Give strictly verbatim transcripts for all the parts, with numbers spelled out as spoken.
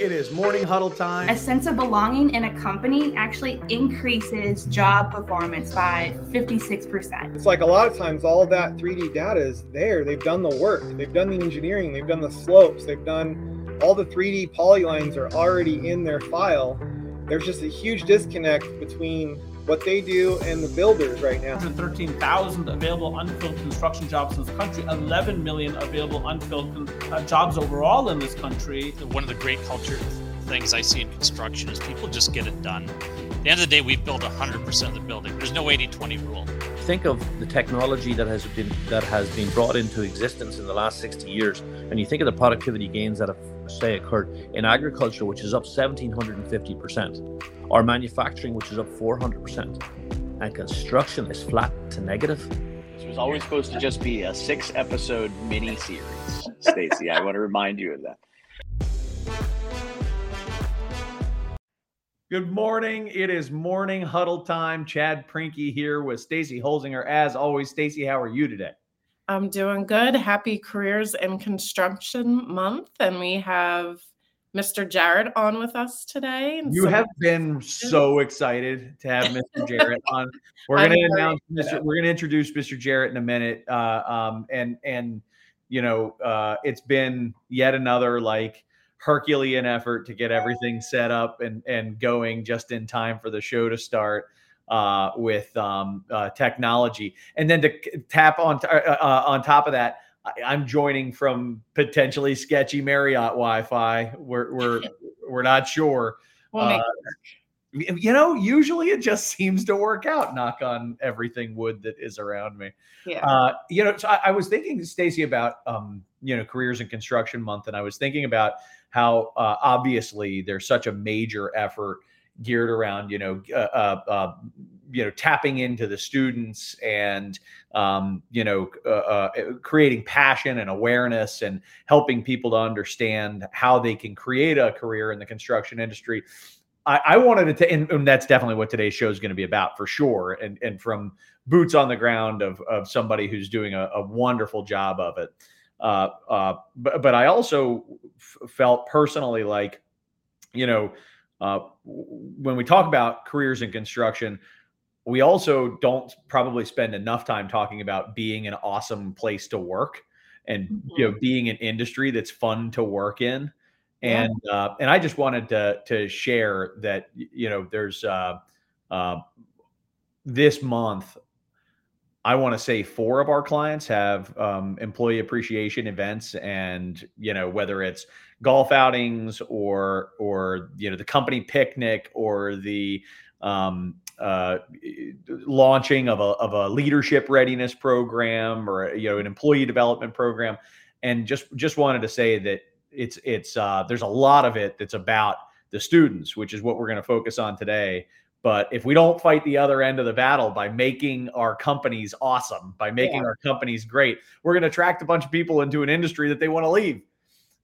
It is morning huddle time. A sense of belonging in a company actually increases job performance by fifty-six percent. It's like a lot of times all of that three D data is there. They've done the work. They've done the engineering. They've done the slopes. They've done all the three D polylines are already in their file. There's just a huge disconnect between what they do and the builders right now. one hundred thirteen thousand available unfilled construction jobs in this country, eleven million available unfilled uh, jobs overall in this country. One of the great culture things I see in construction is people just get it done. At the end of the day, we build one hundred percent of the building. There's no eighty twenty rule. Think of the technology that has been that has been brought into existence in the last sixty years, and you think of the productivity gains that have, say, occurred in agriculture, which is up one thousand seven hundred fifty percent, or manufacturing, which is up four hundred percent, and construction is flat to negative. This was always supposed to just be a six-episode mini-series, Stacey. I want to remind you of that. Good morning. It is morning huddle time. Chad Prinky here with Stacey Holzinger. As always, Stacey, how are you today? I'm doing good. Happy Careers in Construction Month. And we have Mister Jarrett on with us today. And you so- have been so excited to have Mister Jarrett on. We're going to announce Mister We're going to introduce Mister Jarrett in a minute. Uh, um, and, and, you know, uh, it's been yet another like Herculean effort to get everything set up and, and going just in time for the show to start uh, with um, uh, technology. And then to tap on, t- uh, on top of that, I- I'm joining from potentially sketchy Marriott Wi-Fi. We're, we're, we're not sure. We'll uh, you know, usually it just seems to work out, knock on everything wood that is around me. Yeah. Uh, you know, so I, I was thinking, Stacey, about, um, you know, Careers in Construction Month. And I was thinking about how uh, obviously there's such a major effort geared around, you know, uh, uh, you know, tapping into the students and, um, you know, uh, uh, creating passion and awareness and helping people to understand how they can create a career in the construction industry. I, I wanted to, and, and that's definitely what today's show is going to be about for sure. And and from boots on the ground of of somebody who's doing a, a wonderful job of it. Uh, uh, but, but I also f- felt personally like, you know, uh, when we talk about careers in construction, we also don't probably spend enough time talking about being an awesome place to work and, mm-hmm. you know, being an industry that's fun to work in. And, yeah. uh, and I just wanted to, to share that, you know, there's, uh, uh, this month, I want to say four of our clients have um, employee appreciation events, and, you know, whether it's golf outings or, or, you know, the company picnic or the um, uh, launching of a, of a leadership readiness program or, you know, an employee development program. And just, just wanted to say that it's, it's uh, there's a lot of it that's about the students, which is what we're going to focus on today. But if we don't fight the other end of the battle by making our companies awesome, by making yeah. our companies great, we're going to attract a bunch of people into an industry that they want to leave.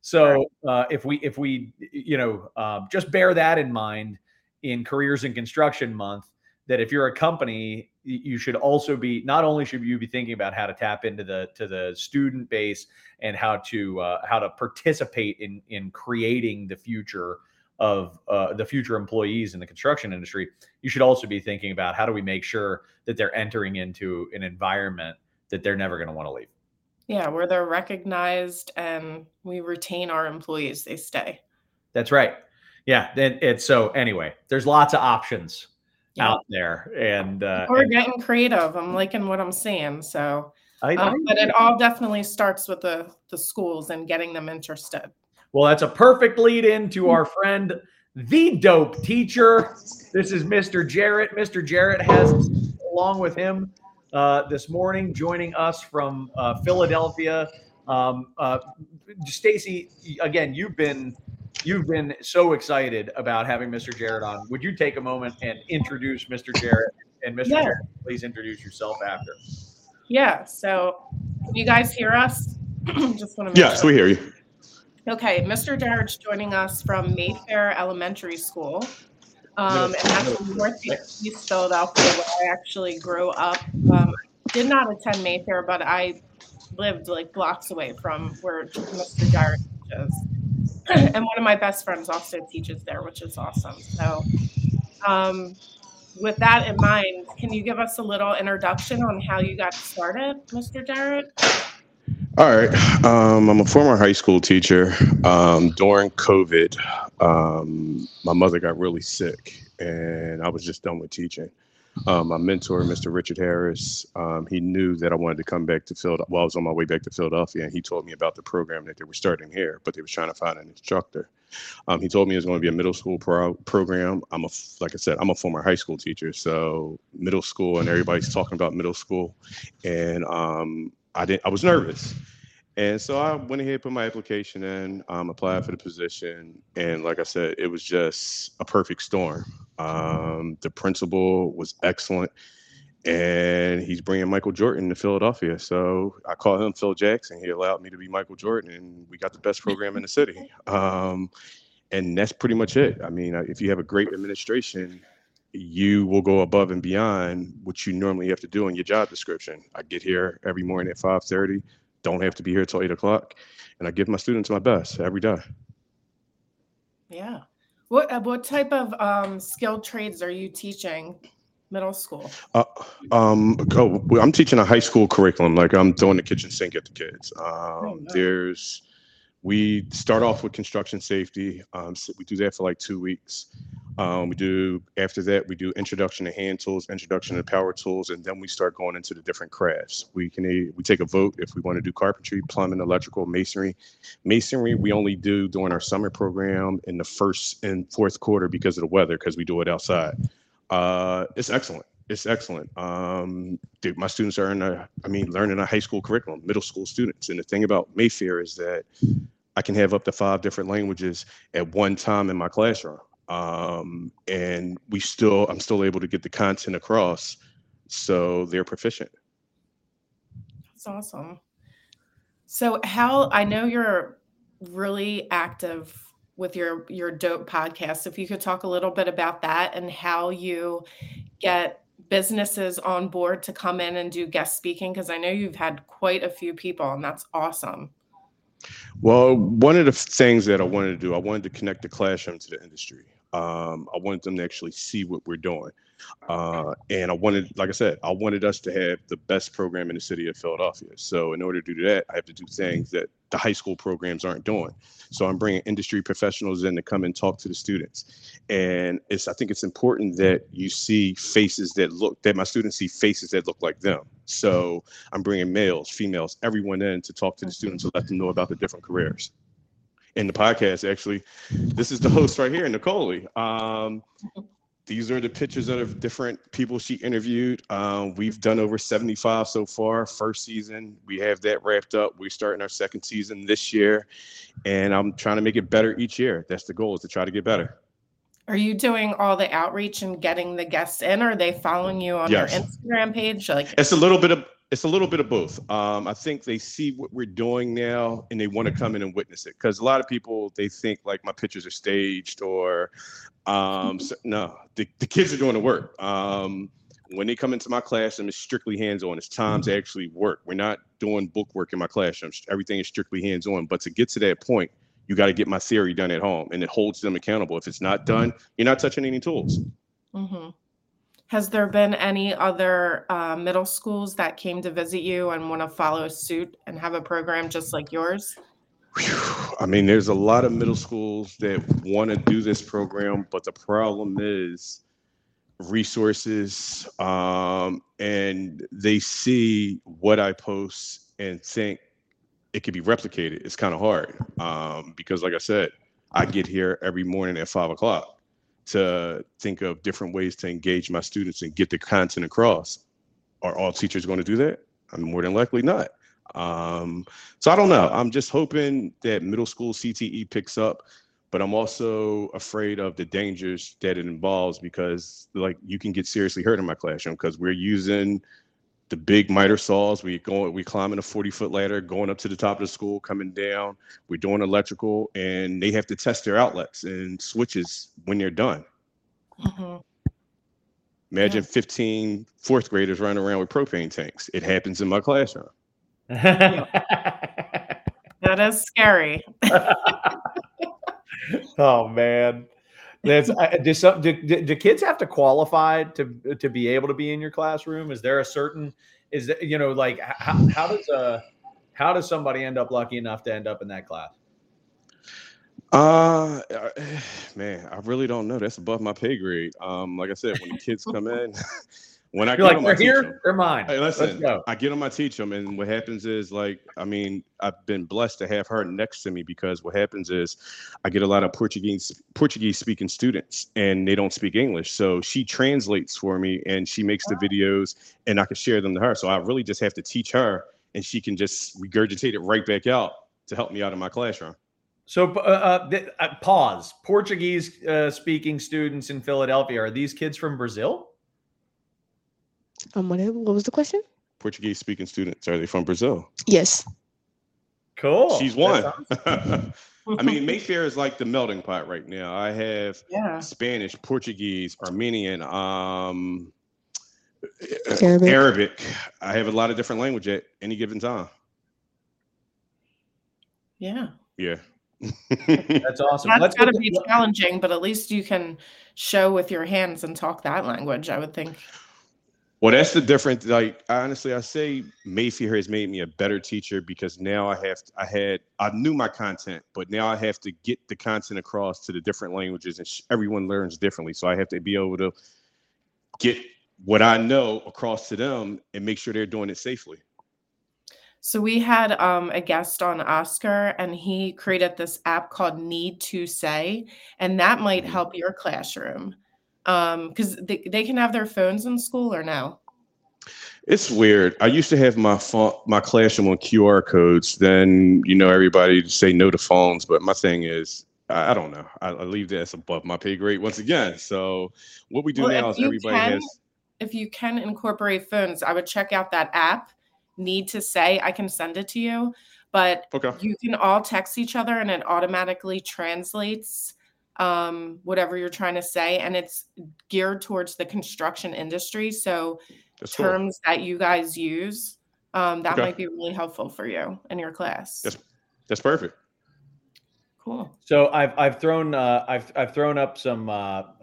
So uh, if we, if we, you know, uh, just bear that in mind in Careers in Construction Month, that if you're a company, you should also be, not only should you be thinking about how to tap into the to the student base and how to uh, how to participate in in creating the future of uh, the future employees in the construction industry, you should also be thinking about how do we make sure that they're entering into an environment that they're never going to want to leave. Yeah, where they're recognized and we retain our employees, they stay. That's right. Yeah. Then it's so anyway, there's lots of options yeah. out there, and uh, we're and- getting creative. I'm liking what I'm seeing. So, I, um, I, but it all definitely starts with the the schools and getting them interested. Well, that's a perfect lead in to our friend, the dope teacher. This is Mister Jarrett. Mister Jarrett has, along with him uh, this morning, joining us from uh, Philadelphia. Um, uh, Stacey, again, you've been you've been so excited about having Mister Jarrett on. Would you take a moment and introduce Mister Jarrett? And Mister Yeah. Jarrett, please introduce yourself after. Yeah. So, can you guys hear us? Just want to. Yes, sure. We hear you. Okay, Mister Jarrett's joining us from Mayfair Elementary School, um, and that's in Northeast Philadelphia, where I actually grew up. Um, I did not attend Mayfair, but I lived like blocks away from where Mister Jarrett is. and one of my best friends also teaches there, which is awesome. So um, with that in mind, can you give us a little introduction on how you got started, Mister Jarrett? All right. Um, I'm a former high school teacher. Um, during COVID, um, my mother got really sick, and I was just done with teaching. Um, my mentor, Mister Richard Harris, um, he knew that I wanted to come back to Philadelphia. Well, I was on my way back to Philadelphia, and he told me about the program that they were starting here, but they were trying to find an instructor. Um, he told me it was going to be a middle school pro- program. I'm a, like I said, I'm a former high school teacher, so middle school, and everybody's talking about middle school, and um, I didn't. I was nervous. And so I went ahead, put my application in, um, applied for the position. And like I said, it was just a perfect storm. Um, the principal was excellent. And he's bringing Michael Jordan to Philadelphia. So I call him Phil Jackson. He allowed me to be Michael Jordan. And we got the best program in the city. Um, and that's pretty much it. I mean, if you have a great administration, you will go above and beyond what you normally have to do in your job description. I get here every morning at five thirty. Don't have to be here till eight o'clock, and I give my students my best every day. Yeah. What what type of um, skilled trades are you teaching middle school? Uh, um, oh, I'm teaching a high school curriculum. Like I'm throwing the kitchen sink at the kids. Um, oh, nice. There's, we start off with construction safety. Um, so we do that for like two weeks. Um, we do, after that, we do introduction to hand tools, introduction to power tools, and then we start going into the different crafts. We can, we take a vote if we want to do carpentry, plumbing, electrical, masonry. Masonry, we only do during our summer program in the first and fourth quarter because of the weather, because we do it outside. Uh, it's excellent. It's excellent. Um, dude, my students are in a, I mean, learning a high school curriculum, middle school students. And the thing about Mayfair is that I can have up to five different languages at one time in my classroom. Um, and we still, I'm still able to get the content across, so they're proficient. That's awesome. So how, I know you're really active with your, your dope podcast. If you could talk a little bit about that and how you get businesses on board to come in and do guest speaking, because I know you've had quite a few people, and that's awesome. Well, one of the things that I wanted to do, I wanted to connect the classroom to the industry. Um, I wanted them to actually see what we're doing. Uh, and I wanted, like I said, I wanted us to have the best program in the city of Philadelphia. So in order to do that, I have to do things that the high school programs aren't doing. So I'm bringing industry professionals in to come and talk to the students. And it's, I think it's important that you see faces that look, that my students see faces that look like them. So I'm bringing males, females, everyone in to talk to the students to let them know about the different careers. In the podcast, actually, this is the host right here, Nicole. Um, These are the pictures of different people she interviewed. Um, we've done over seventy-five so far. First season, we have that wrapped up. We're starting our second season this year, and I'm trying to make it better each year. That's the goal, is to try to get better. Are you doing all the outreach and getting the guests in? Or are they following you on yes. their Instagram page? Like it's a little bit of it's a little bit of both. Um, I think they see what we're doing now, and they want to come in and witness it. Because a lot of people, they think like my pictures are staged or. Um, so, no, the, the kids are doing the work. Um, when they come into my classroom, it's strictly hands-on. It's time to actually work. We're not doing book work in my classroom. Everything is strictly hands-on. But to get to that point, you got to get my theory done at home, and it holds them accountable. If it's not done, you're not touching any tools. Mm-hmm. Has there been any other uh, middle schools that came to visit you and want to follow suit and have a program just like yours? I mean, there's a lot of middle schools that want to do this program, but the problem is resources, um, and they see what I post and think it could be replicated. It's kind of hard um, because, like I said, I get here every morning at five o'clock to think of different ways to engage my students and get the content across. Are all teachers going to do that? I mean, more than likely not. Um, so I don't know. I'm just hoping that middle school C T E picks up, but I'm also afraid of the dangers that it involves, because like you can get seriously hurt in my classroom because we're using the big miter saws. We go, we climbing a forty foot ladder, going up to the top of the school, coming down, we're doing electrical, and they have to test their outlets and switches when they're done. Mm-hmm. Imagine yeah. fifteen fourth graders running around with propane tanks. It happens in my classroom. That is scary. Oh man, that's I, do some do, do kids have to qualify to to be able to be in your classroom? Is there a certain is there, you know like how, how does uh how does somebody end up lucky enough to end up in that class? Uh, man, I really don't know. That's above my pay grade. Um, like I said, when the kids come in, when I You're get like, on my they're teach here, them, they're mine. Hey, listen, Let's go. I get them, I teach them. And what happens is like, I mean, I've been blessed to have her next to me, because what happens is I get a lot of Portuguese, Portuguese speaking students, and they don't speak English. So she translates for me, and she makes wow. the videos, and I can share them to her. So I really just have to teach her, and she can just regurgitate it right back out to help me out in my classroom. So uh, uh, pause. Portuguese uh, speaking students in Philadelphia, are these kids from Brazil? Um, what, what was the question? Portuguese speaking students, are they from Brazil? Yes. Cool. She's one. Awesome. I mean, Mayfair is like the melting pot right now. I have yeah. Spanish, Portuguese, Armenian, um, Arabic. Arabic. I have a lot of different language at any given time. Yeah. Yeah. That's awesome. That's got to be challenging, but at least you can show with your hands and talk that language, I would think. Well, that's the difference. Like, honestly, I say Mayfair has made me a better teacher, because now I have, to, I had, I knew my content, but now I have to get the content across to the different languages, and sh- everyone learns differently. So I have to be able to get what I know across to them and make sure they're doing it safely. So we had um, a guest on, Oscar, and he created this app called Need to Say, and that might help your classroom, because um, they, they can have their phones in school or no? It's weird. I used to have my phone, my classroom on Q R codes. Then, you know, everybody say no to phones. But my thing is, I, I don't know. I, I leave that above my pay grade once again. So what we do well, now is everybody can, has. If you can incorporate phones, I would check out that app. Need to Say, I can send it to you, but okay. you can all text each other, and it automatically translates um, whatever you're trying to say, and it's geared towards the construction industry. So that's terms cool. that you guys use, um, that okay. might be really helpful for you in your class. That's, that's perfect. Cool. So I've I've thrown uh, I've I've thrown up some uh,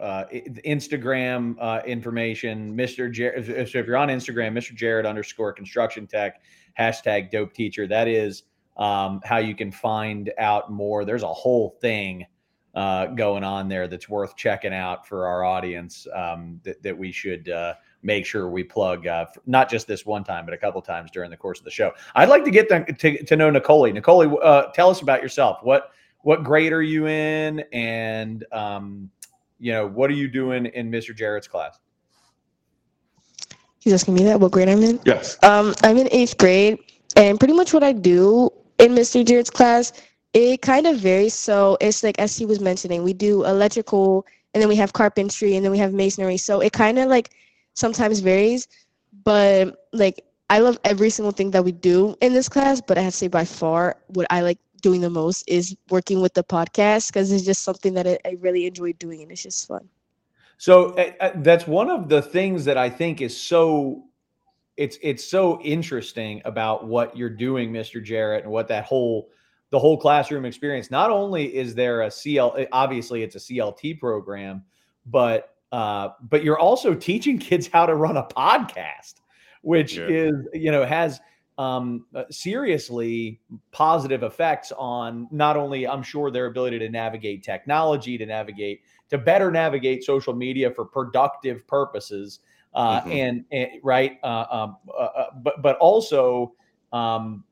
uh, Instagram uh, information, Mister Jarrett. So if you're on Instagram, Mister Jarrett underscore construction tech, hashtag dope teacher. That is um, how you can find out more. There's a whole thing uh, going on there that's worth checking out for our audience. Um, that that we should uh, make sure we plug uh, not just this one time, but a couple times during the course of the show. I'd like to get them to to know Nicole. Nicole, uh, tell us about yourself. What What grade are you in? And, um, you know, what are you doing in Mister Jarrett's class? He's asking me that, what grade I'm in? Yes. Um, I'm in eighth grade, and pretty much what I do in Mister Jarrett's class, it kind of varies. So it's like, as he was mentioning, we do electrical, and then we have carpentry, and then we have masonry. So it kind of like sometimes varies, but like I love every single thing that we do in this class, but I have to say by far what I like doing the most is working with the podcast, because it's just something that I, I really enjoy doing, and it's just fun. So uh, that's one of the things that I think is so it's it's so interesting about what you're doing, Mister Jarrett, and what that whole the whole classroom experience. Not only is there a C L, obviously it's a C L T program, but uh, but you're also teaching kids how to run a podcast, which yeah. is you know has. Um, seriously positive effects on not only, I'm sure, their ability to navigate technology, to navigate, to better navigate social media for productive purposes, uh, mm-hmm. and, and right, uh, um, uh, but but also, um,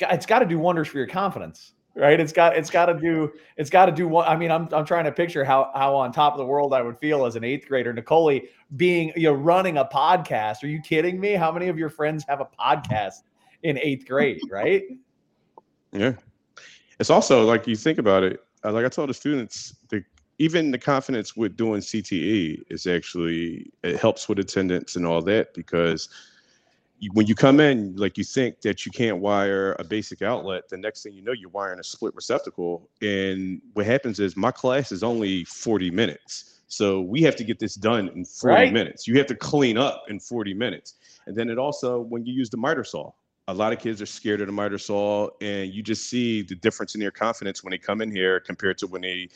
it's got to do wonders for your confidence, right? It's got it's got to do it's got to do one. I mean, I'm I'm trying to picture how how on top of the world I would feel as an eighth grader, Nicole, being you know running a podcast. Are you kidding me? How many of your friends have a podcast? In eighth grade, right? Yeah. It's also like you think about it. Like I told the students, the, even the confidence with doing C T E is actually, it helps with attendance and all that, because you, when you come in, like you think that you can't wire a basic outlet. The next thing you know, you're wiring a split receptacle. And what happens is my class is only forty minutes. So we have to get this done in forty right? minutes. You have to clean up in forty minutes. And then it also, when you use the miter saw, a lot of kids are scared of the miter saw, and you just see the difference in their confidence when they come in here compared to when they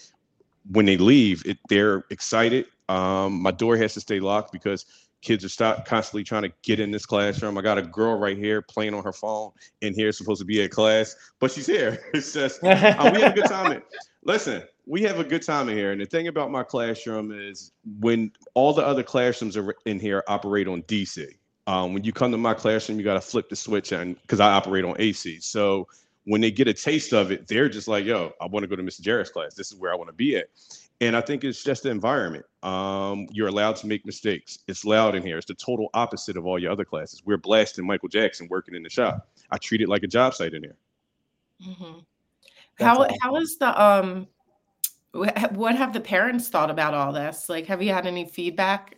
when they leave. It, they're excited. Um, my door has to stay locked because kids are stop, constantly trying to get in this classroom. I got a girl right here playing on her phone in here, supposed to be at class, but she's here. It's just, uh, we have a good time. In, listen, we have a good time in here. And the thing about my classroom is when all the other classrooms are in here operate on D C. Um, when you come to my classroom, you got to flip the switch and because I operate on A C. So when they get a taste of it, they're just like, yo, I want to go to Mister Jarrett's class. This is where I want to be at. And I think it's just the environment. Um, you're allowed to make mistakes. It's loud in here. It's the total opposite of all your other classes. We're blasting Michael Jackson working in the shop. I treat it like a job site in here. Mm-hmm. How how is the um? What have the parents thought about all this? Like, have you had any feedback?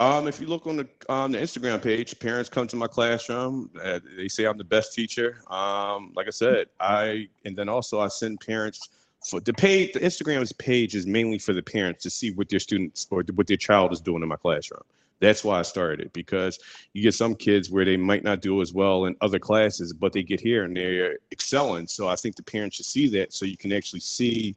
Um, if you look on the um, the Instagram page, parents come to my classroom. Uh, they say I'm the best teacher. Um, like I said, I and then also I send parents. So the page, the Instagram's page is mainly for the parents to see what their students or what their child is doing in my classroom. That's why I started it, because you get some kids where they might not do as well in other classes, but they get here and they're excelling. So I think the parents should see that so you can actually see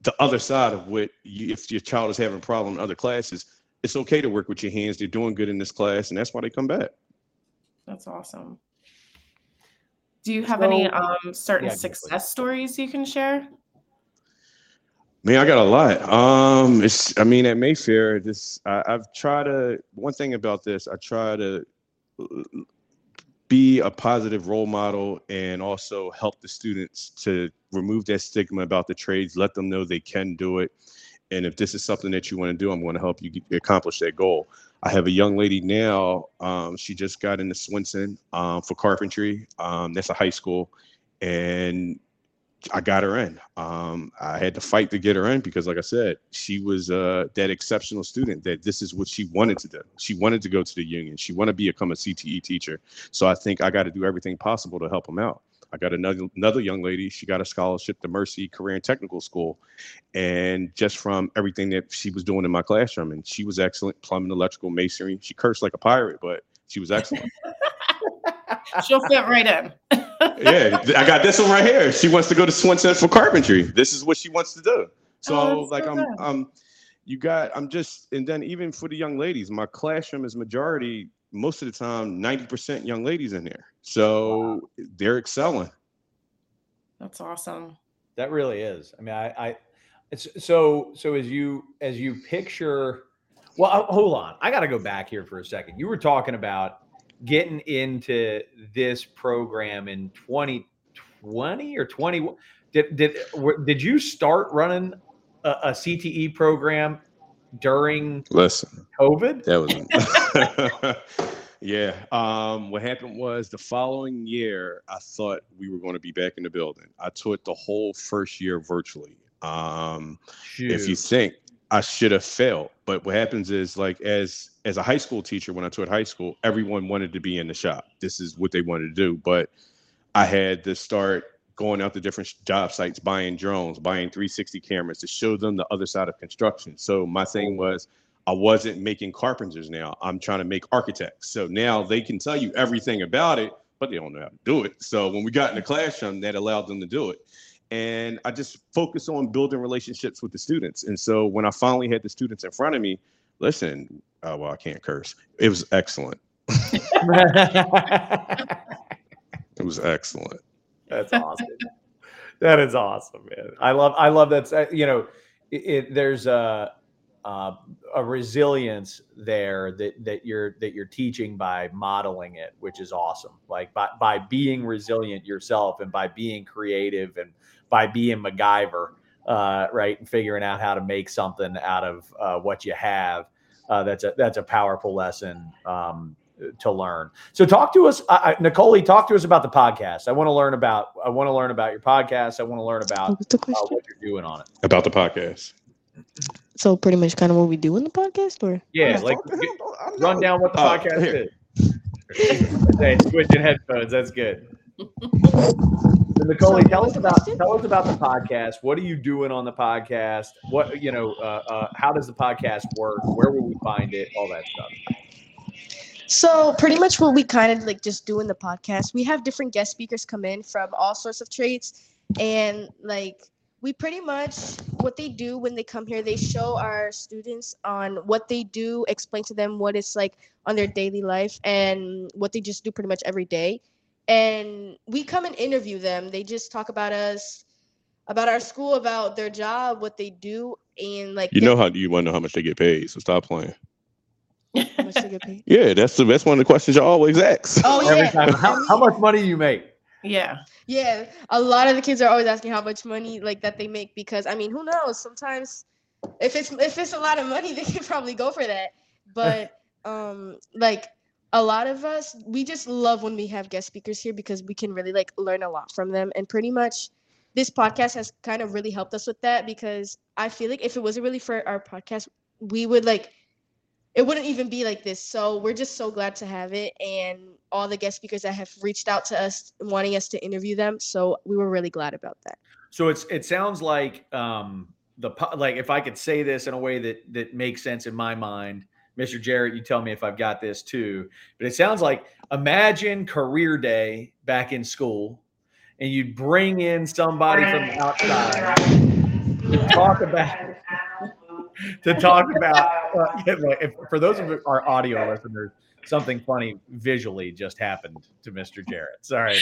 the other side of what you, if your child is having a problem in other classes, it's okay to work with your hands. They're doing good in this class, and that's why they come back. That's awesome. Do you have so, any um, certain yeah, success stories you can share? Man, I got a lot. Um, it's, I mean, at Mayfair, this I, I've tried to. One thing about this, I try to be a positive role model and also help the students to remove that stigma about the trades. Let them know they can do it, and if this is something that you want to do, I'm going to help you get, accomplish that goal. I have a young lady now. Um, she just got into Swenson um, for carpentry. Um, that's a high school, and I got her in. Um, I had to fight to get her in because, like I said, she was uh, that exceptional student that this is what she wanted to do. She wanted to go to the union. She wanted to become a C T E teacher. So I think I got to do everything possible to help them out. I got another another young lady. She got a scholarship to Mercy Career and Technical School. And just from everything that she was doing in my classroom, and she was excellent, plumbing, electrical, masonry. She cursed like a pirate, but she was excellent. She'll fit right in. Yeah, I got this one right here. She wants to go to Swenson for carpentry. This is what she wants to do. So, oh, like, so I'm, good. I'm, you got, I'm just, and then even for the young ladies, my classroom is majority, most of the time, ninety percent young ladies in there. So wow. They're excelling. That's awesome. That really is. I mean, I, I, it's so, so as you, as you picture, well, I, hold on. I got to go back here for a second. You were talking about getting into this program in twenty twenty or twenty-one. Did, did, did you start running a, a C T E program during Listen, COVID? That was, yeah. Um, what happened was the following year, I thought we were going to be back in the building. I taught the whole first year virtually. Um, if you think I should have failed, but what happens is like, as, as a high school teacher, when I taught high school, everyone wanted to be in the shop. This is what they wanted to do. But I had to start going out to different job sites, buying drones, buying three sixty cameras to show them the other side of construction. So my thing was, I wasn't making carpenters now. I'm trying to make architects. So now they can tell you everything about it, but they don't know how to do it. So when we got in the classroom, that allowed them to do it. And I just focused on building relationships with the students. And so when I finally had the students in front of me, listen, uh, well, I can't curse. It was excellent. It was excellent. That's awesome. That is awesome, man. I love, I love that. You know, it, it, there's a uh, a resilience there that that you're that you're teaching by modeling it, which is awesome. Like by by being resilient yourself, and by being creative, and by being MacGyver, uh, right, and figuring out how to make something out of uh, what you have. Uh, that's a that's a powerful lesson. Um, to learn. So talk to us, uh, Nicole, talk to us about the podcast. I want to learn about, I want to learn about your podcast. I want to learn about uh, what you're doing on it. About the podcast. So pretty much kind of what we do in the podcast or? Yeah, like run down what the uh, podcast here. Is. Hey, switching headphones. That's good. So Nicole, so, tell us about, tell us about the podcast. What are you doing on the podcast? What, you know, uh, uh, how does the podcast work? Where will we find it? All that stuff. So pretty much what we kind of like just do in the podcast, we have different guest speakers come in from all sorts of trades, and like we pretty much, what they do when they come here, they show our students on what they do, explain to them what it's like on their daily life and what they just do pretty much every day. And we come and interview them. They just talk about us, about our school, about their job, what they do, and like you know how you want to know how much they get paid. So stop playing. How much they get paid? Yeah, that's the that's one of the questions y'all always ask. Oh yeah. Every time. How, how much money you make? Yeah. Yeah, a lot of the kids are always asking how much money like that they make, because I mean, who knows? Sometimes, if it's if it's a lot of money, they can probably go for that. But um, like. A lot of us, we just love when we have guest speakers here because we can really like learn a lot from them. And pretty much this podcast has kind of really helped us with that, because I feel like if it wasn't really for our podcast, we would like, it wouldn't even be like this. So we're just so glad to have it. And all the guest speakers that have reached out to us wanting us to interview them. So we were really glad about that. So it's, it sounds like um, the, like if I could say this in a way that, that makes sense in my mind, Mister Jarrett, you tell me if I've got this too, but it sounds like, imagine career day back in school, and you'd bring in somebody from the outside to talk about, to talk about uh, if, for those of our audio listeners, something funny visually just happened to Mister Jarrett. Sorry.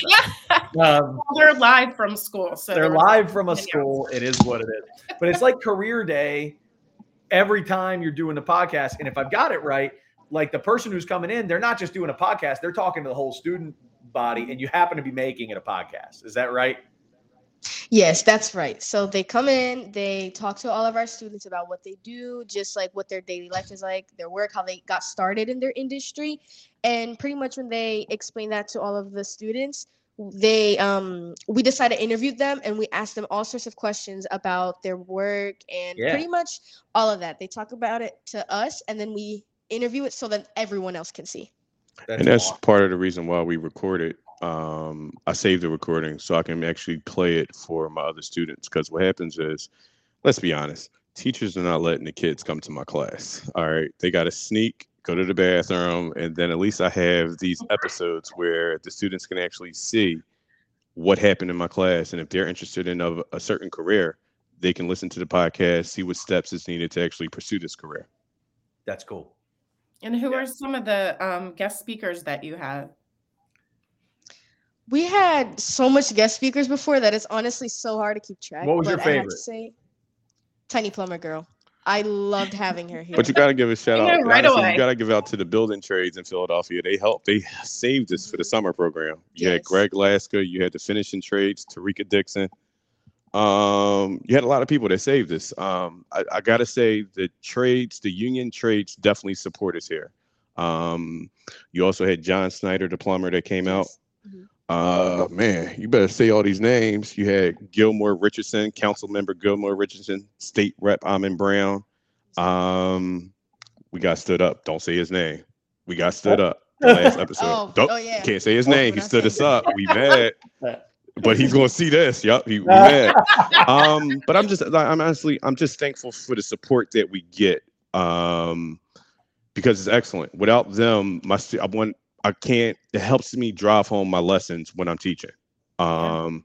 Yeah. Um, they're live from school. So they're live from a school. It is what it is, but it's like career day every time you're doing the podcast. And if I've got it right, like the person who's coming in, they're not just doing a podcast, they're talking to the whole student body, and you happen to be making it a podcast. Is that right? Yes, that's right. So they come in, they talk to all of our students about what they do, just like what their daily life is like, their work, how they got started in their industry. And pretty much when they explain that to all of the students, they um we decided to interview them, and we asked them all sorts of questions about their work and yeah. pretty much all of that. They talk about it to us, and then we interview it so that everyone else can see. That's and that's awesome. Part of the reason why we recorded. Um, I saved the recording so I can actually play it for my other students, because what happens is, let's be honest, teachers are not letting the kids come to my class. All right, they got to sneak, go to the bathroom, and then at least I have these episodes where the students can actually see what happened in my class. And if they're interested in a, a certain career, they can listen to the podcast, see what steps is needed to actually pursue this career. That's cool. And who yeah. are some of the um, guest speakers that you have? We had so much guest speakers before that it's honestly so hard to keep track. What was but your favorite? I have to say, Tiny Plumber Girl. I loved having her here. But you got to give a shout out. Right honestly, you got to give out to the building trades in Philadelphia. They helped. They saved us for the summer program. You yes. had Greg Lasker. You had the finishing trades, Tariqa Dixon. Um, you had a lot of people that saved us. Um, I, I got to say the trades, the union trades definitely support us here. Um, you also had John Snyder, the plumber that came out. Mm-hmm. Uh, man, you better say all these names. You had Gilmore Richardson, council member Gilmore Richardson, state rep Iman Brown. Um, we got stood up. Don't say his name. We got stood up the last episode. Oh, Don't, oh, yeah. Can't say his name. He stood us up. We mad. But he's going to see this. Yup, he we mad. Um, but I'm just, I'm honestly, I'm just thankful for the support that we get. Um, because it's excellent. Without them, my I want. I can't, it helps me drive home my lessons when I'm teaching. Um,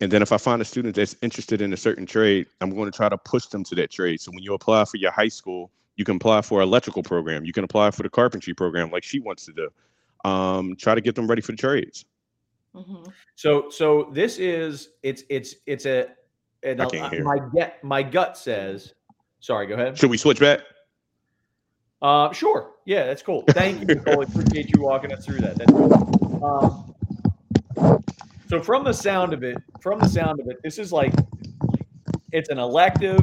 and then if I find a student that's interested in a certain trade, I'm going to try to push them to that trade. So when you apply for your high school, you can apply for an electrical program. You can apply for the carpentry program like she wants to do. Um, try to get them ready for the trades. Mm-hmm. So, so this is, it's, it's, it's a, an, I can't hear. my gut, my gut says, sorry, go ahead. Should we switch back? Uh, sure. Yeah, that's cool. Thank you, Nicole. Appreciate you walking us through that. That's cool. Um, so from the sound of it, from the sound of it, this is like, it's an elective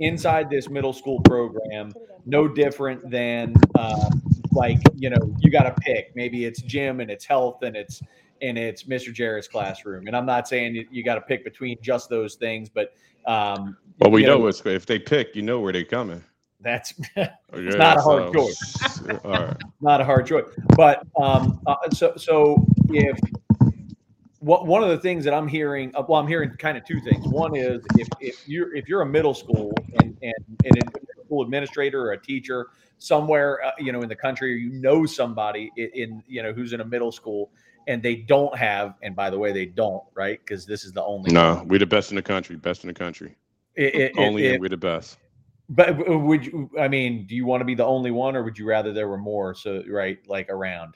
inside this middle school program, no different than, uh, like, you know, you got to pick, maybe it's gym and it's health and it's, and it's Mister Jarrett's classroom. And I'm not saying you, you got to pick between just those things, but, um, but we you know, know it's, if they pick, you know where they're coming. That's okay, it's not a hard so, choice. All right. Not a hard choice. But um, uh, so so if what one of the things that I'm hearing, well, I'm hearing kind of two things. One is if if you're if you're a middle school and and, and it, school administrator or a teacher somewhere, uh, you know, in the country, or you know somebody in, in, you know, who's in a middle school and they don't have, and by the way, they don't, right? Because this is the only. No, we're the best in the country, best in the country. It, it, only it, we're the best. But would you, I mean, do you want to be the only one, or would you rather there were more? So, right, like around.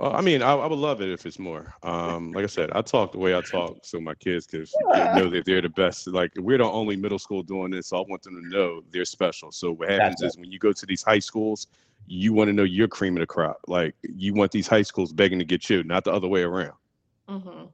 Uh, I mean, I, I would love it if it's more. Um, like I said, I talk the way I talk, so my kids can yeah. know that they're the best. Like, we're the only middle school doing this, so I want them to know they're special. So what happens That's is it. when you go to these high schools, you want to know you're cream of the crop. Like, you want these high schools begging to get you, not the other way around. Mm-hmm.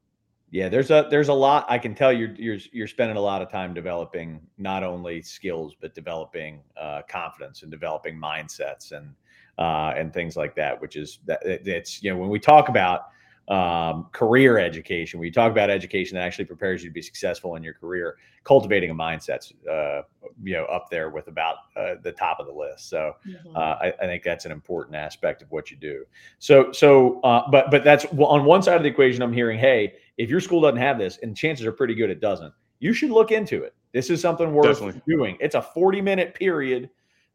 Yeah, there's a there's a lot. I can tell you're you're you're spending a lot of time developing not only skills, but developing uh, confidence and developing mindsets and uh, and things like that. Which is that it's you know when we talk about um, career education, when you talk about education that actually prepares you to be successful in your career, cultivating a mindset's uh, you know up there with about uh, the top of the list. So mm-hmm. uh, I, I think that's an important aspect of what you do. So so uh, but but that's on one side of the equation. I'm hearing, hey, if your school doesn't have this, and chances are pretty good it doesn't, you should look into it. This is something worth Definitely. doing. It's a forty-minute period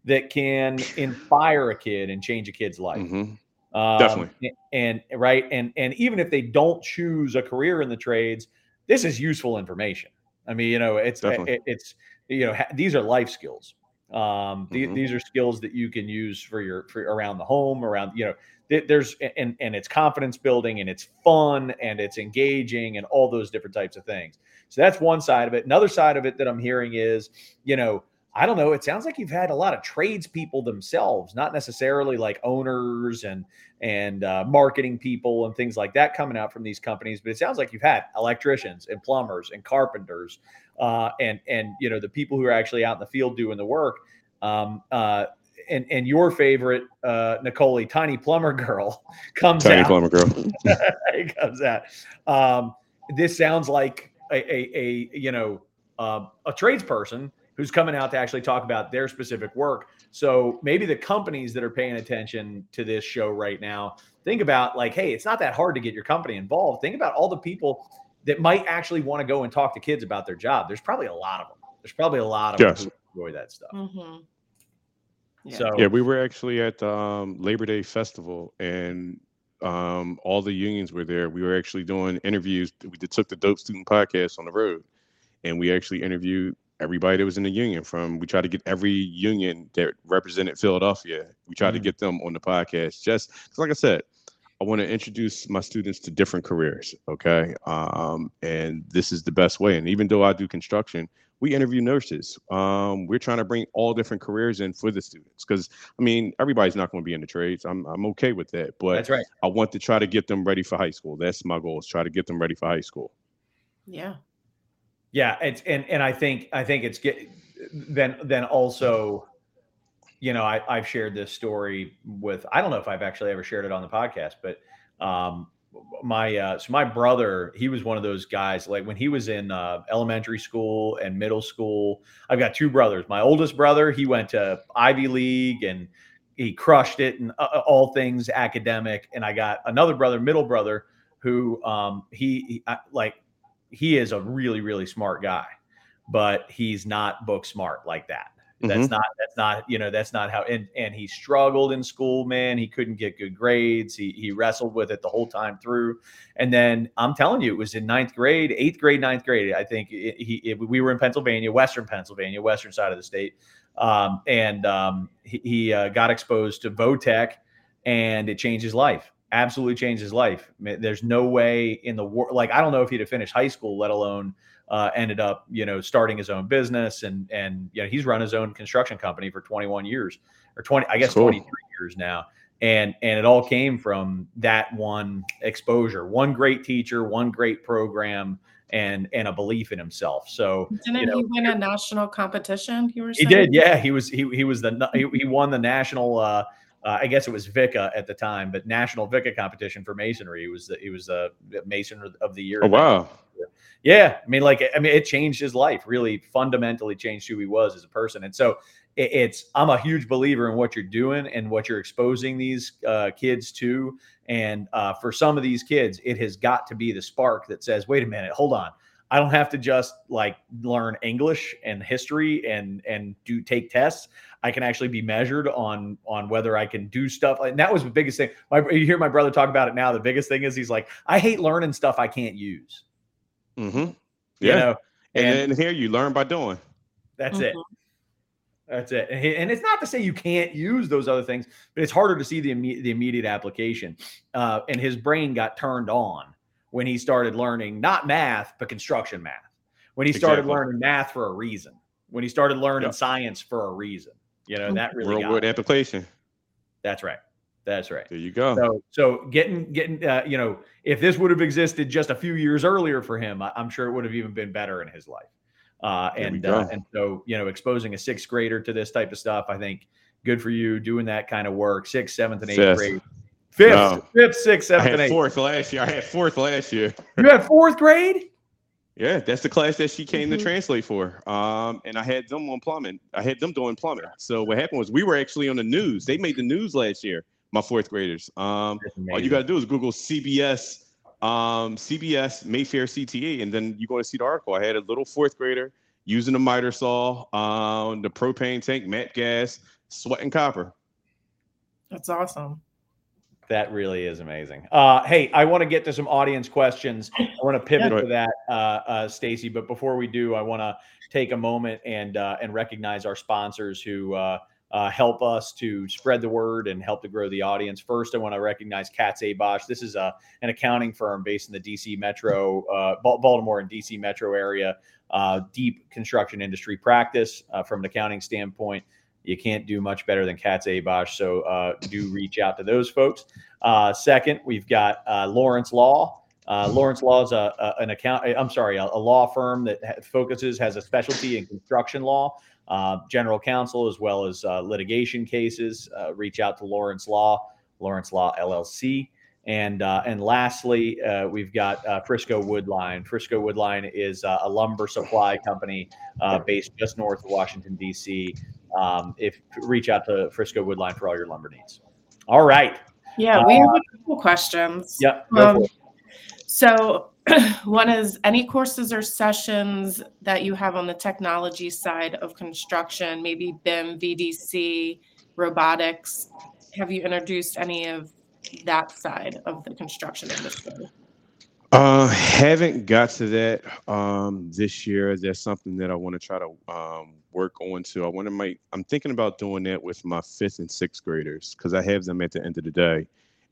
that can inspire a kid and change a kid's life. Mm-hmm. Um, Definitely. And, and right, and and even if they don't choose a career in the trades, this is useful information. I mean, you know, it's it, it's you know, these are life skills. Um, th- mm-hmm. These are skills that you can use for your for around the home, around you know. There's and and it's confidence building, and it's fun, and it's engaging, and all those different types of things. So that's one side of it. Another side of it that I'm hearing is, you know, I don't know. It sounds like you've had a lot of tradespeople themselves, not necessarily like owners and and uh, marketing people and things like that coming out from these companies. But it sounds like you've had electricians and plumbers and carpenters, uh, and and you know the people who are actually out in the field doing the work. Um, uh, And and your favorite, uh, Nicole, Tiny Plumber Girl, comes Tiny out. Tiny Plumber Girl. It comes out. Um, this sounds like a, a, a you know, uh, a tradesperson who's coming out to actually talk about their specific work. So maybe the companies that are paying attention to this show right now, think about like, hey, it's not that hard to get your company involved. Think about all the people that might actually want to go and talk to kids about their job. There's probably a lot of them. There's probably a lot of yes. them who enjoy that stuff. Mm-hmm. Yeah. So. Yeah, we were actually at the um, Labor Day Festival, and um, all the unions were there. We were actually doing interviews. We did, took the Dope Student podcast on the road, and we actually interviewed everybody that was in the union. From we tried to get every union that represented Philadelphia. We tried mm-hmm. to get them on the podcast. Just because, like I said, I want to introduce my students to different careers. Okay, um, and this is the best way. And even though I do construction, we interview nurses. Um, we're trying to bring all different careers in for the students. Because, I mean, everybody's not going to be in the trades. I'm I'm okay with that. But That's right. I want to try to get them ready for high school. That's my goal, is try to get them ready for high school. Yeah. Yeah. It's, and and I think I think it's get, then then also, you know, I, I've shared this story with, I don't know if I've actually ever shared it on the podcast, but um, my uh so my brother, he was one of those guys, like when he was in uh elementary school and middle school. I've got two brothers. My oldest brother, he went to Ivy League and he crushed it and uh, all things academic. And I got another brother, middle brother, who um he, he I, like he is a really really smart guy, but he's not book smart like that. Mm-hmm. That's not, that's not, you know, that's not how, and, and he struggled in school, man. He couldn't get good grades. He, he wrestled with it the whole time through. And then I'm telling you, it was in ninth grade, eighth grade, ninth grade. I think it, he, it, we were in Pennsylvania, Western Pennsylvania, Western side of the state. Um, and um, he, he uh, got exposed to Vo-Tech, and it changed his life. Absolutely changed his life. I mean, there's no way in the world, like, I don't know if he'd have finished high school, let alone Uh, ended up, you know, starting his own business, and and you know he's run his own construction company for twenty-one years, or twenty, I guess cool. twenty-three years now, and and it all came from that one exposure, one great teacher, one great program, and and a belief in himself. So didn't you know, he win a national competition? You were saying? He did, yeah. He was he he was the he, he won the national. Uh, Uh, I guess it was VICA at the time, but National VICA competition for masonry. It was the, it was a Mason of the Year. Oh, wow. Yeah. I mean, like, I mean, it changed his life, really fundamentally changed who he was as a person. And so it, it's, I'm a huge believer in what you're doing and what you're exposing these uh, kids to. And uh, for some of these kids, it has got to be the spark that says, wait a minute, hold on. I don't have to just like learn English and history and and do take tests. I can actually be measured on on whether I can do stuff. And that was the biggest thing. My, you hear my brother talk about it now. The biggest thing is he's like, I hate learning stuff I can't use. Mm-hmm. Yeah. You know? and, and here you learn by doing. That's mm-hmm. it. That's it. And it's not to say you can't use those other things, but it's harder to see the, imme- the immediate application. Uh, and his brain got turned on when he started learning, not math, but construction math. When he started exactly. learning math for a reason. When he started learning yep. science for a reason. You know, that really real world application. That's right. That's right. There you go. So, so getting, getting, uh, you know, if this would have existed just a few years earlier for him, I, I'm sure it would have even been better in his life. Uh, and, uh, and so, you know, exposing a sixth grader to this type of stuff, I think good for you doing that kind of work. Sixth, seventh, and eighth fifth. grade. Fifth, no. fifth, sixth, seventh, I had and eighth. Fourth last year. I had fourth last year. You had fourth grade? Yeah. That's the class that she came mm-hmm. to translate for. Um, and I had them on plumbing. I had them doing plumbing. So what happened was we were actually on the news. They made the news last year, my fourth graders. Um, all you got to do is Google C B S. Um, C B S Mayfair C T E, and then you go to see the article. I had a little fourth grader using a miter saw, um, the propane tank, map gas, sweating copper. That's awesome. That really is amazing. Uh, hey, I want to get to some audience questions. I want to pivot yeah. to that, uh, uh, Stacy. But before we do, I want to take a moment and uh, and recognize our sponsors who uh, uh, help us to spread the word and help to grow the audience. First, I want to recognize Katz Abosh. This is a, an accounting firm based in the D C metro, uh, Baltimore and D C metro area, uh, deep construction industry practice. Uh, from an accounting standpoint, you can't do much better than Katz Abosh. So uh, do reach out to those folks. Uh, second, we've got uh, Lawrence Law. Uh, Lawrence Law is a, a, an account, I'm sorry, a, a law firm that focuses, has a specialty in construction law. Uh, general counsel, as well as uh, litigation cases, uh, reach out to Lawrence Law, Lawrence Law L L C. And uh, and lastly, uh, we've got uh, Frisco Woodline. Frisco Woodline is uh, a lumber supply company uh, based just north of Washington, D C. Um, if reach out to Frisco Woodline for all your lumber needs. All right. Yeah, we uh, have a couple questions. Yep. Yeah, um, so one is, any courses or sessions that you have on the technology side of construction, maybe B I M, V D C, robotics? Have you introduced any of that side of the construction industry? Uh, haven't got to that um, this year. That's something that I want to try to um, work on too. I want to make, I'm thinking about doing that with my fifth and sixth graders because I have them at the end of the day.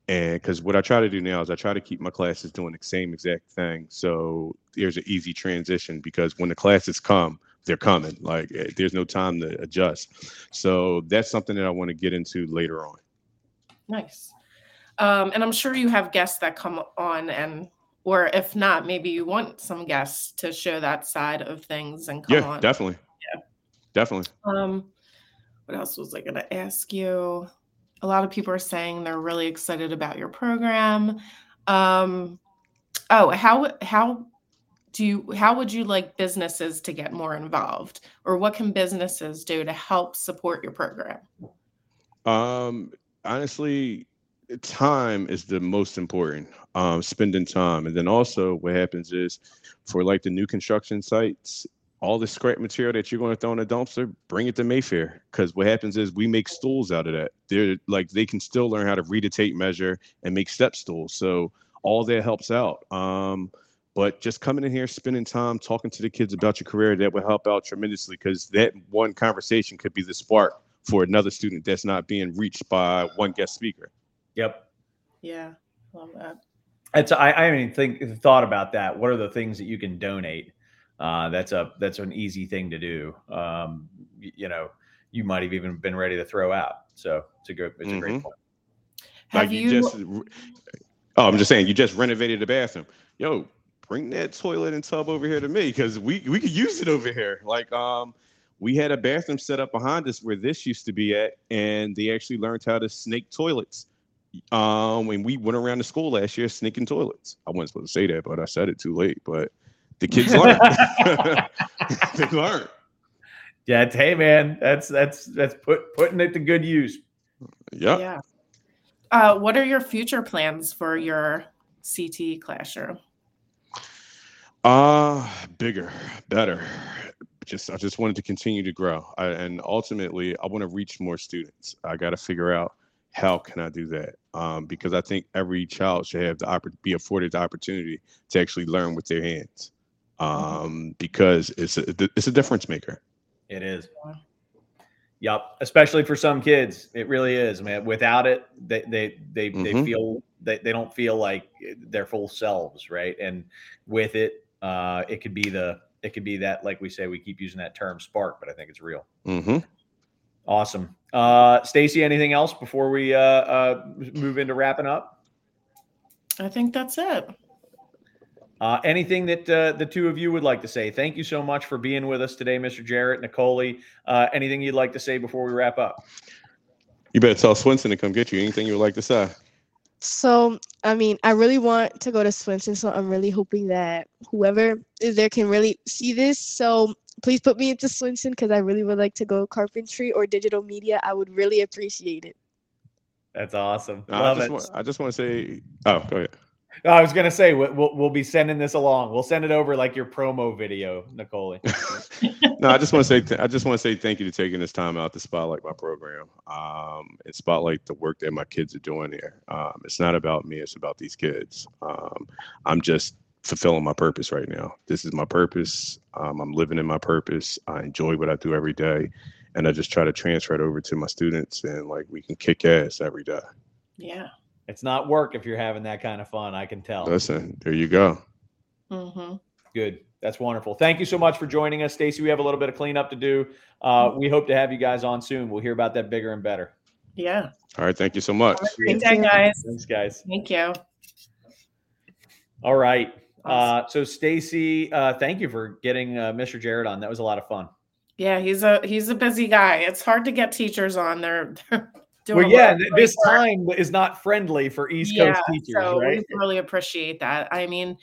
And because what I try to do now is I try to keep my classes doing the same exact thing. So there's an easy transition because when the classes come, they're coming. Like there's no time to adjust. So that's something that I want to get into later on. Nice. Um, and I'm sure you have guests that come on, and or if not, maybe you want some guests to show that side of things and come yeah, on. Definitely. Yeah, definitely. Um, what else was I going to ask you? A lot of people are saying they're really excited about your program. Um, oh, how how do you how would you like businesses to get more involved, or what can businesses do to help support your program? Um, honestly, time is the most important. Um, spending time, and then also what happens is, for like the new construction sites, all the scrap material that you're going to throw in a dumpster, bring it to Mayfair. Because what happens is we make stools out of that. They're like, they can still learn how to read a tape measure and make step stools. So all that helps out. Um, but just coming in here, spending time, talking to the kids about your career, that would help out tremendously. Because that one conversation could be the spark for another student that's not being reached by one guest speaker. Yep. Yeah, love that. It's, I, I haven't even think, thought about that. What are the things that you can donate? Uh, that's a that's an easy thing to do. Um, you, you know, you might have even been ready to throw out. So it's a good, it's mm-hmm. a great point. Have like you? you just, oh, I'm just saying, you just renovated the bathroom. Yo, bring that toilet and tub over here to me because we we could use it over here. Like, um, we had a bathroom set up behind us where this used to be at, and they actually learned how to snake toilets. Um, when we went around to school last year, sneaking toilets. I wasn't supposed to say that, but I said it too late. But the kids learn. They learn. Yeah, it's, hey man, that's that's that's put putting it to good use. Yeah. Yeah. Uh, what are your future plans for your C T E classroom? Uh, bigger, better. Just I just wanted to continue to grow. I, and ultimately, I want to reach more students. I got to figure out how can I do that? Um, because I think every child should have the oppor- be afforded the opportunity to actually learn with their hands. Um, because it's a, it's a difference maker. It is. Yep. Especially for some kids. It really is, man. Without it, they, they, they, mm-hmm. they feel they, they don't feel like their full selves. Right. And with it, uh, it could be the, it could be that, like we say, we keep using that term spark, but I think it's real. Mm-hmm. Awesome. Uh, Stacy, anything else before we uh, uh, move into wrapping up? I think that's it. Uh, anything that uh, the two of you would like to say? Thank you so much for being with us today, Mister Jarrett, Nicole. Uh, anything you'd like to say before we wrap up? You better tell Swenson to come get you. Anything you would like to say? So, I mean, I really want to go to Swenson, so I'm really hoping that whoever is there can really see this. So please put me into Swenson because I really would like to go carpentry or digital media. I would really appreciate it. That's awesome. No, Love I just it. Want, I just want to say, oh, go ahead. No, I was going to say, we'll, we'll be sending this along. We'll send it over like your promo video, Nicole. No, I just want to say, th- I just want to say thank you to taking this time out to spotlight my program um, and spotlight the work that my kids are doing here. Um, it's not about me. It's about these kids. Um, I'm just fulfilling my purpose right now. This is my purpose. Um, I'm living in my purpose. I enjoy what I do every day. And I just try to transfer it over to my students and like we can kick ass every day. Yeah. It's not work if you're having that kind of fun. I can tell. Listen, there you go. Mm-hmm. Good. That's wonderful. Thank you so much for joining us, Stacy. We have a little bit of cleanup to do. Uh, we hope to have you guys on soon. We'll hear about that bigger and better. Yeah. All right. Thank you so much. Thanks, guys. Thanks, guys. Thank you. All right. Uh, so, Stacy, uh, thank you for getting uh, Mister Jarrett on. That was a lot of fun. Yeah, he's a he's a busy guy. It's hard to get teachers on there. Well, yeah, this work. Time is not friendly for East yeah, Coast teachers, so right? We really appreciate that. I mean,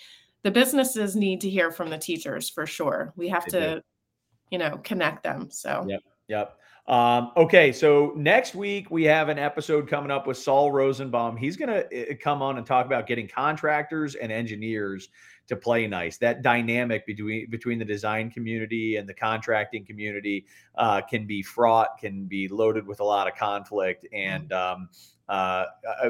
the businesses need to hear from the teachers for sure. We have they to, do. you know, connect them. So, yep, yep. Um, okay, so next week we have an episode coming up with Saul Rosenbaum. He's going to come on and talk about getting contractors and engineers to play nice. That dynamic between between the design community and the contracting community uh, can be fraught, can be loaded with a lot of conflict. And um, uh,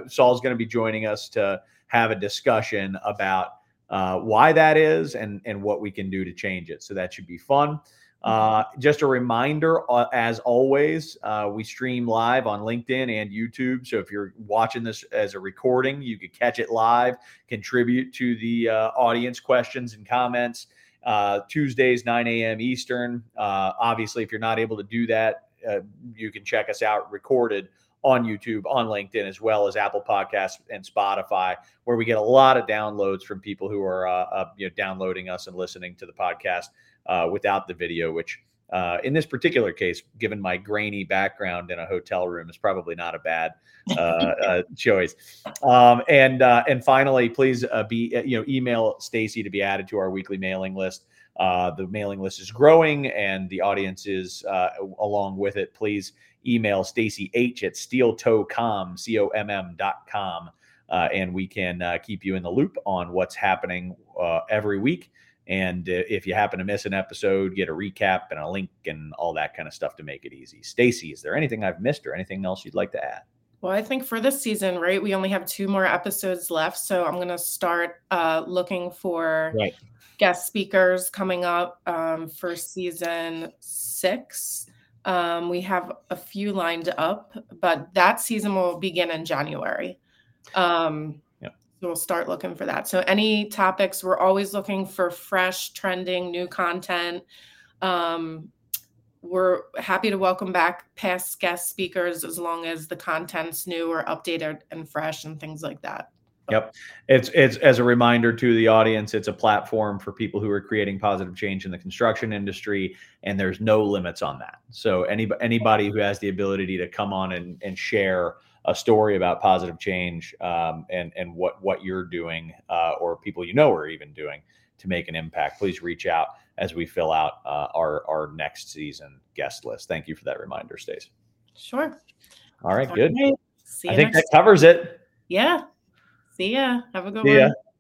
Saul's going to be joining us to have a discussion about uh, why that is and, and what we can do to change it. So that should be fun. Uh, just a reminder, uh, as always, uh, we stream live on LinkedIn and YouTube. So if you're watching this as a recording, you could catch it live, contribute to the uh, audience questions and comments, uh, Tuesdays, nine a.m. Eastern. Uh, obviously, if you're not able to do that, uh, you can check us out recorded on YouTube, on LinkedIn, as well as Apple Podcasts and Spotify, where we get a lot of downloads from people who are uh, uh, you know, downloading us and listening to the podcast uh, without the video, which uh, in this particular case, given my grainy background in a hotel room, is probably not a bad uh, uh, choice. Um, and uh, and finally, please uh, be you know email Stacy to be added to our weekly mailing list. Uh, the mailing list is growing and the audience is uh, along with it. Please email Stacy H at steel toe com, C O M M dot com, uh, and we can uh, keep you in the loop on what's happening uh, every week. And uh, if you happen to miss an episode, get a recap and a link and all that kind of stuff to make it easy. Stacy, is there anything I've missed or anything else you'd like to add? Well, I think for this season, right, we only have two more episodes left. So I'm going to start uh, looking for right. guest speakers coming up um, for season six. Um, we have a few lined up, but that season will begin in January. Um, yeah. So we'll start looking for that. So any topics, we're always looking for fresh, trending, new content. Um We're happy to welcome back past guest speakers as long as the content's new or updated and fresh and things like that. Yep. It's it's as a reminder to the audience, it's a platform for people who are creating positive change in the construction industry, and there's no limits on that. So any, anybody who has the ability to come on and, and share a story about positive change um, and, and what, what you're doing uh, or people you know are even doing to make an impact, please reach out as we fill out uh, our, our next season guest list. Thank you for that reminder, Stace. Sure. All right, All good. Right. See I think that time. Covers it. Yeah. See ya. Have a good See one. Ya.